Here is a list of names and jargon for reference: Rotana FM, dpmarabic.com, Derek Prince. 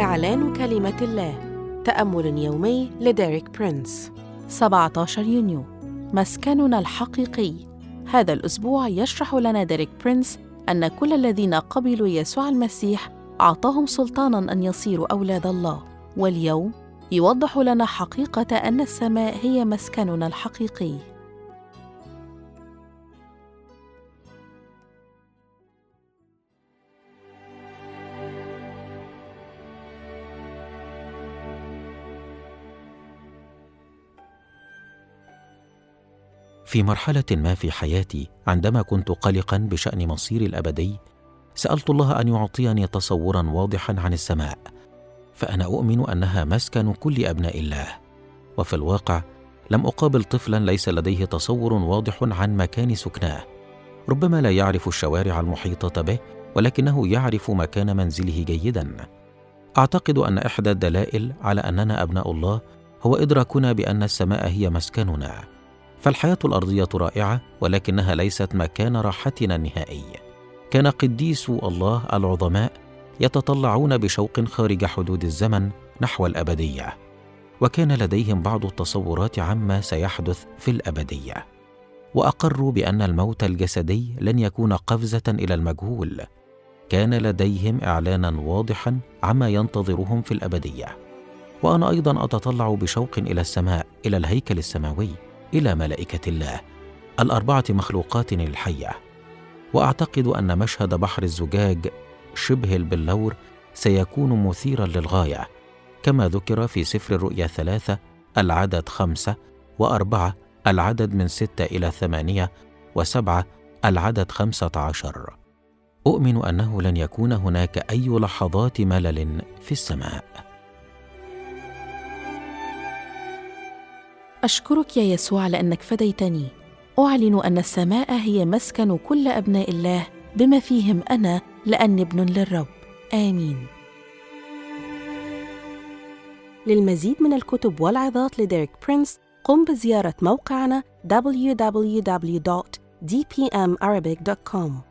إعلان كلمة الله، تأمل يومي لديريك برينس، 17 يونيو. مسكننا الحقيقي. هذا الأسبوع يشرح لنا ديريك برينس أن كل الذين قبلوا يسوع المسيح أعطاهم سلطاناً أن يصيروا أولاد الله، واليوم يوضح لنا حقيقة أن السماء هي مسكننا الحقيقي. في مرحلة ما في حياتي، عندما كنت قلقاً بشأن مصيري الأبدي، سألت الله أن يعطيني تصوراً واضحاً عن السماء، فأنا أؤمن أنها مسكن كل أبناء الله. وفي الواقع لم أقابل طفلاً ليس لديه تصور واضح عن مكان سكناه. ربما لا يعرف الشوارع المحيطة به، ولكنه يعرف مكان منزله جيداً. أعتقد أن إحدى الدلائل على أننا أبناء الله هو إدراكنا بأن السماء هي مسكننا. فالحياة الأرضية رائعة، ولكنها ليست مكان راحتنا النهائي. كان قديسو الله العظماء يتطلعون بشوق خارج حدود الزمن نحو الأبدية، وكان لديهم بعض التصورات عما سيحدث في الأبدية، وأقروا بأن الموت الجسدي لن يكون قفزة إلى المجهول. كان لديهم إعلاناً واضحاً عما ينتظرهم في الأبدية. وأنا أيضاً أتطلع بشوق إلى السماء، إلى الهيكل السماوي، إلى ملائكة الله، الأربعة مخلوقات الحية. وأعتقد أن مشهد بحر الزجاج شبه البلور سيكون مثيراً للغاية، كما ذكر في سفر الرؤيا 3 العدد 5 و4 العدد من 6 إلى 8 و7 العدد 15. أؤمن أنه لن يكون هناك أي لحظات ملل في السماء. أشكرك يا يسوع لأنك فديتني. أعلن أن السماء هي مسكن كل أبناء الله بما فيهم أنا، لأني ابن للرب. آمين. للمزيد من الكتب والعظات لديريك برينس، قم بزيارة موقعنا www.dpmarabic.com.